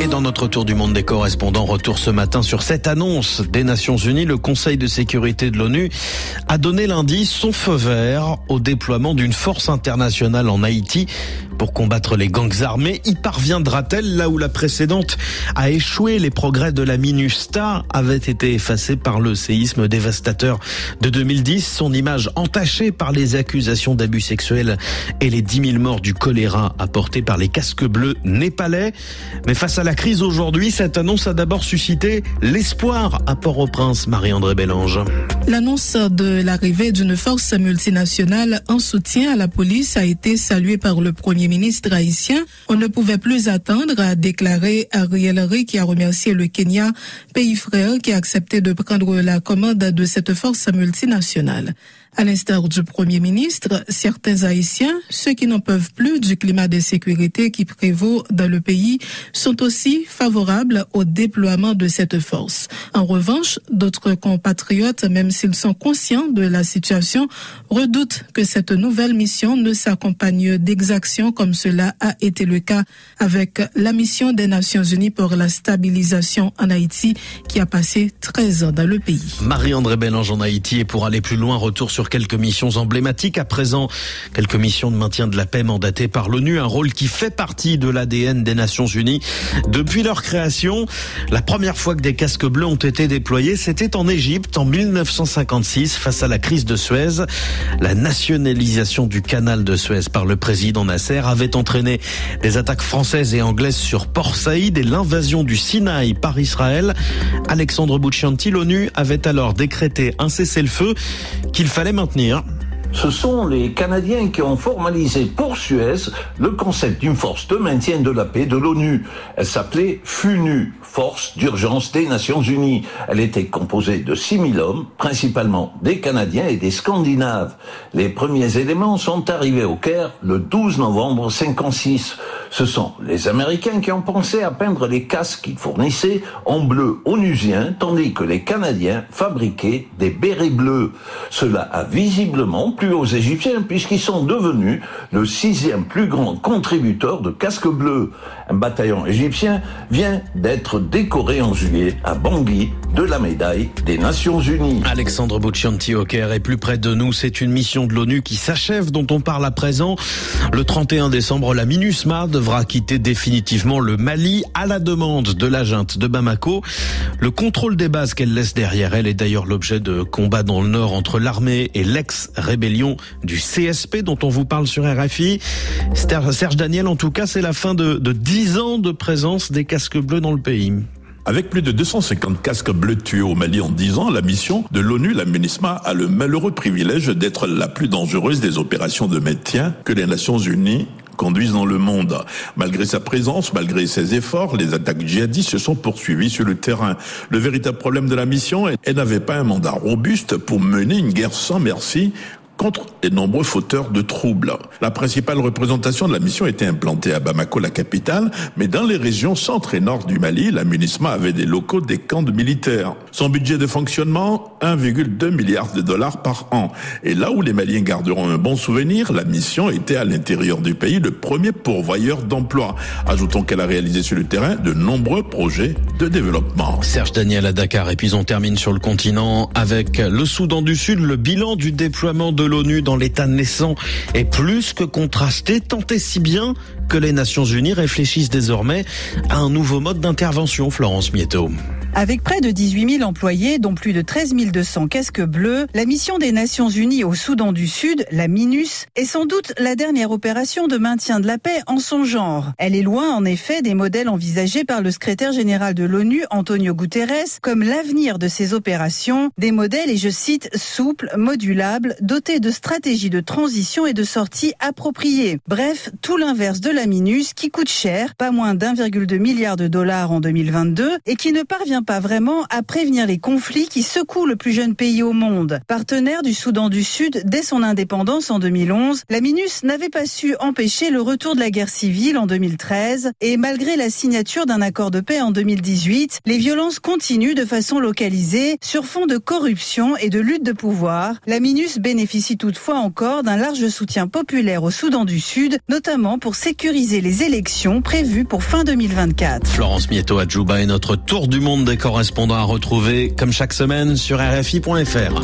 Et dans notre tour du monde des correspondants, retour ce matin sur cette annonce des Nations Unies. Le Conseil de sécurité de l'ONU a donné lundi son feu vert au déploiement d'une force internationale en Haïti pour combattre les gangs armés. Y parviendra-t-elle là où la précédente a échoué? Les progrès de la MINUSTAH avaient été effacés par le séisme dévastateur de 2010. Son image entachée par les accusations d'abus sexuels et les 10 000 morts du choléra apportés par les casques bleus népalais. Mais face à la crise aujourd'hui, cette annonce a d'abord suscité l'espoir à Port-au-Prince. Marie-Andrée Bélange. L'annonce de l'arrivée d'une force multinationale en soutien à la police a été saluée par le Premier ministre haïtien. On ne pouvait plus attendre, a déclaré Ariel Ré, qui a remercié le Kenya, pays frère, qui a accepté de prendre la commande de cette force multinationale. À l'instar du Premier ministre, certains Haïtiens, ceux qui n'en peuvent plus du climat d'insécurité qui prévaut dans le pays, sont aussi favorables au déploiement de cette force. En revanche, d'autres compatriotes, même s'ils sont conscients de la situation, redoutent que cette nouvelle mission ne s'accompagne d'exactions comme cela a été le cas avec la mission des Nations Unies pour la stabilisation en Haïti qui a passé 13 ans dans le pays. Marie-Andrée Bélange en Haïti, et pour aller plus loin, retour sur quelques missions emblématiques. À présent, quelques missions de maintien de la paix mandatées par l'ONU, un rôle qui fait partie de l'ADN des Nations Unies depuis leur création. La première fois que des casques bleus ont été déployés, c'était en Égypte en 1956 face à la crise de Suez. La nationalisation du canal de Suez par le président Nasser avait entraîné des attaques françaises et anglaises sur Port Saïd et l'invasion du Sinaï par Israël. Alexandre Bouchianti, l'ONU avait alors décrété un cessez-le-feu qu'il fallait maintenir. Ce sont les Canadiens qui ont formalisé pour Suez le concept d'une force de maintien de la paix de l'ONU. Elle s'appelait FUNU, Force d'urgence des Nations Unies. Elle était composée de 6000 hommes, principalement des Canadiens et des Scandinaves. Les premiers éléments sont arrivés au Caire le 12 novembre 1956. Ce sont les Américains qui ont pensé à peindre les casques qu'ils fournissaient en bleu onusien, tandis que les Canadiens fabriquaient des bérets bleus. Cela a visiblement plu aux Égyptiens puisqu'ils sont devenus le 6e plus grand contributeur de casques bleus. Un bataillon égyptien vient d'être décoré en juillet à Bangui de la médaille des Nations Unies. Alexandre Bouchianti au Caire, et plus près de nous, c'est une mission de l'ONU qui s'achève, dont on parle à présent. Le 31 décembre, la MINUSMA devra quitter définitivement le Mali à la demande de la junte de Bamako. Le contrôle des bases qu'elle laisse derrière elle est d'ailleurs l'objet de combats dans le nord entre l'armée et l'ex-rébellion du CSP dont on vous parle sur RFI. Serge Daniel, en tout cas, c'est la fin de 10 ans de présence des casques bleus dans le pays. Avec plus de 250 casques bleus tués au Mali en 10 ans, la mission de l'ONU, la MINUSMA, a le malheureux privilège d'être la plus dangereuse des opérations de maintien que les Nations Unies conduisent dans le monde. Malgré sa présence, malgré ses efforts, les attaques djihadistes se sont poursuivies sur le terrain. Le véritable problème de la mission, elle n'avait pas un mandat robuste pour mener une guerre sans merci contre les nombreux fauteurs de troubles. La principale représentation de la mission était implantée à Bamako, la capitale, mais dans les régions centre et nord du Mali, la MINUSMA avait des locaux des camps de militaires. Son budget de fonctionnement, 1,2 milliard de dollars par an. Et là où les Maliens garderont un bon souvenir, la mission était à l'intérieur du pays le premier pourvoyeur d'emplois. Ajoutons qu'elle a réalisé sur le terrain de nombreux projets de développement. Serge Daniel à Dakar, et puis on termine sur le continent avec le Soudan du Sud. Le bilan du déploiement de l'ONU dans l'état naissant est plus que contrasté, tant et si bien que les Nations Unies réfléchissent désormais à un nouveau mode d'intervention. Florence Mietteau. Avec près de 18 000 employés, dont plus de 13 200 casques bleus, la mission des Nations Unies au Soudan du Sud, la MINUS, est sans doute la dernière opération de maintien de la paix en son genre. Elle est loin, en effet, des modèles envisagés par le secrétaire général de l'ONU, Antonio Guterres, comme l'avenir de ces opérations, des modèles, et je cite, souples, modulables, dotés de stratégies de transition et de sortie appropriées. Bref, tout l'inverse de la MINUS, qui coûte cher, pas moins d'1,2 milliard de dollars en 2022, et qui ne parvient pas vraiment à prévenir les conflits qui secouent le plus jeune pays au monde. Partenaire du Soudan du Sud dès son indépendance en 2011, la MINUSMA n'avait pas su empêcher le retour de la guerre civile en 2013 et malgré la signature d'un accord de paix en 2018, les violences continuent de façon localisée sur fond de corruption et de lutte de pouvoir. La MINUSMA bénéficie toutefois encore d'un large soutien populaire au Soudan du Sud, notamment pour sécuriser les élections prévues pour fin 2024. Florence Mietteau à Djouba et notre tour du monde des correspondants à retrouver comme chaque semaine sur RFI.fr.